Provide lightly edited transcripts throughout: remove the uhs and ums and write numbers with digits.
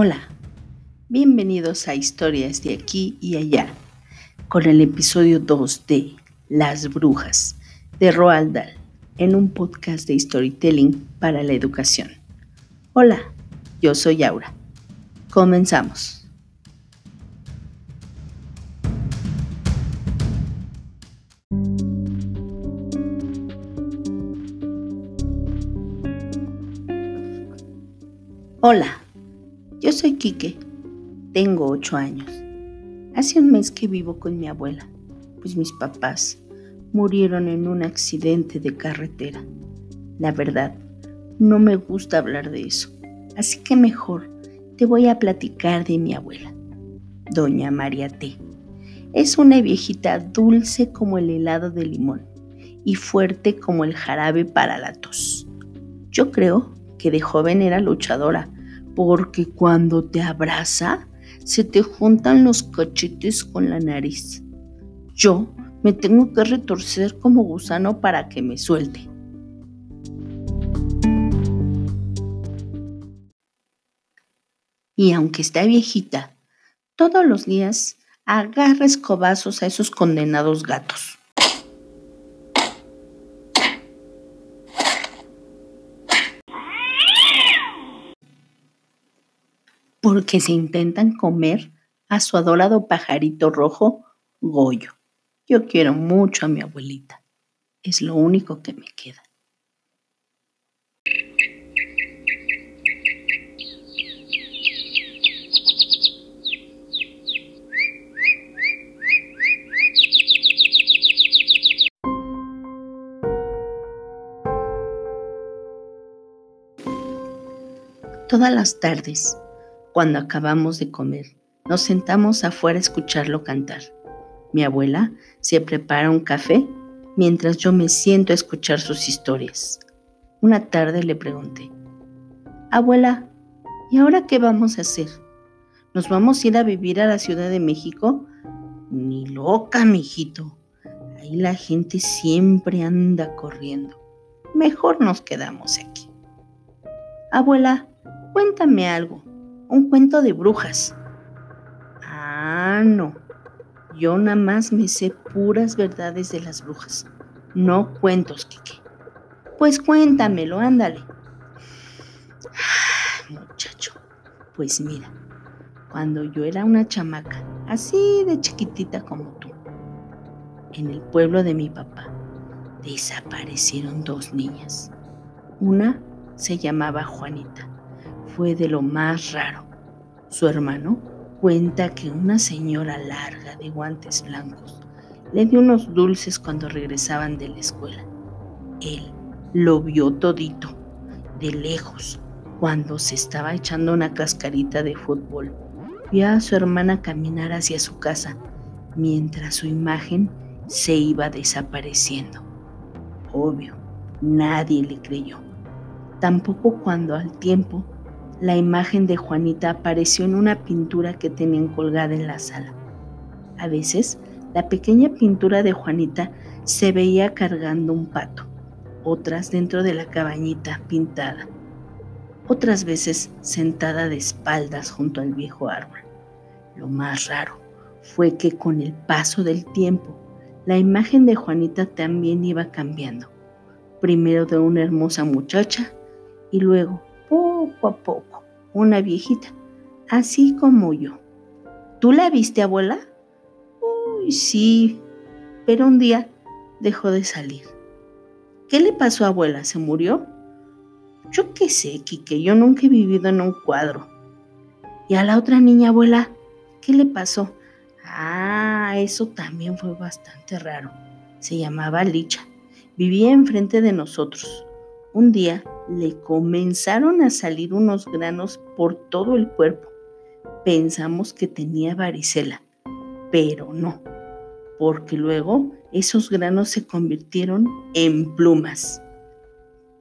Hola, bienvenidos a Historias de aquí y allá, con el episodio 2 de Las Brujas de Roald Dahl, en un podcast de storytelling para la educación. Hola, yo soy Aura. Comenzamos. Hola, yo soy Quique, tengo 8 años. Hace un mes que vivo con mi abuela, pues mis papás murieron en un accidente de carretera. La verdad, no me gusta hablar de eso, así que mejor te voy a platicar de mi abuela, doña María T. Es una viejita dulce como el helado de limón y fuerte como el jarabe para la tos. Yo creo que de joven era luchadora, porque cuando te abraza, se te juntan los cachetes con la nariz. Yo me tengo que retorcer como gusano para que me suelte. Y aunque está viejita, todos los días agarra escobazos a esos condenados gatos. Porque se intentan comer a su adorado pajarito rojo, Goyo. Yo quiero mucho a mi abuelita. Es lo único que me queda. Todas las tardes, cuando acabamos de comer, nos sentamos afuera a escucharlo cantar. Mi abuela se prepara un café mientras yo me siento a escuchar sus historias. Una tarde le pregunté: abuela, ¿y ahora qué vamos a hacer? ¿Nos vamos a ir a vivir a la Ciudad de México? Ni loca, mijito. Ahí la gente siempre anda corriendo. Mejor nos quedamos aquí. Abuela, cuéntame algo. Un cuento de brujas. Ah, no. Yo nada más me sé puras verdades de las brujas. No cuentos, Quique. Pues cuéntamelo, ándale. Ay, muchacho. Pues mira, cuando yo era una chamaca, así de chiquitita como tú, en el pueblo de mi papá, desaparecieron 2 niñas. Una se llamaba Juanita. Fue de lo más raro. Su hermano cuenta que una señora larga de guantes blancos le dio unos dulces cuando regresaban de la escuela. Él lo vio todito, de lejos, cuando se estaba echando una cascarita de fútbol. Vio a su hermana caminar hacia su casa, mientras su imagen se iba desapareciendo. Obvio, nadie le creyó. Tampoco cuando al tiempo la imagen de Juanita apareció en una pintura que tenían colgada en la sala. A veces, la pequeña pintura de Juanita se veía cargando un pato, otras dentro de la cabañita pintada, otras veces sentada de espaldas junto al viejo árbol. Lo más raro fue que con el paso del tiempo, la imagen de Juanita también iba cambiando, primero de una hermosa muchacha y luego, poco a poco, una viejita, así como yo. ¿Tú la viste, abuela? Uy, sí, pero un día dejó de salir. ¿Qué le pasó, abuela? ¿Se murió? Yo qué sé, Quique, yo nunca he vivido en un cuadro. ¿Y a la otra niña, abuela? ¿Qué le pasó? Ah, eso también fue bastante raro. Se llamaba Licha. Vivía enfrente de nosotros. Un día le comenzaron a salir unos granos por todo el cuerpo. Pensamos que tenía varicela, pero no, porque luego esos granos se convirtieron en plumas.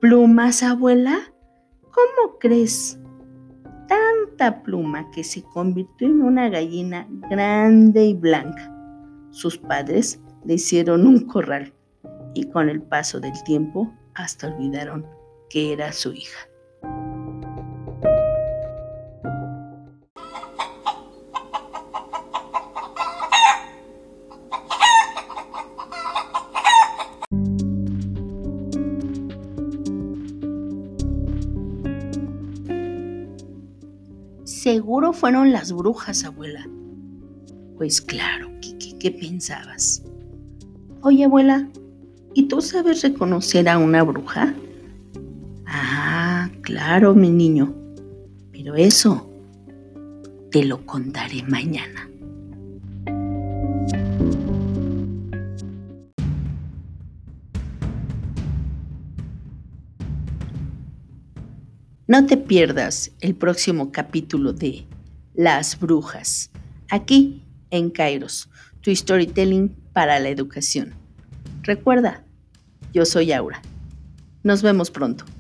¿Plumas, abuela? ¿Cómo crees? Tanta pluma que se convirtió en una gallina grande y blanca. Sus padres le hicieron un corral y con el paso del tiempo hasta olvidaron que era su hija. Seguro fueron las brujas, abuela. Pues claro, ¿qué pensabas? Oye, abuela, ¿y tú sabes reconocer a una bruja? Ah, claro, mi niño. Pero eso te lo contaré mañana. No te pierdas el próximo capítulo de Las Brujas, aquí en Kairos, tu storytelling para la educación. Recuerda, yo soy Aura. Nos vemos pronto.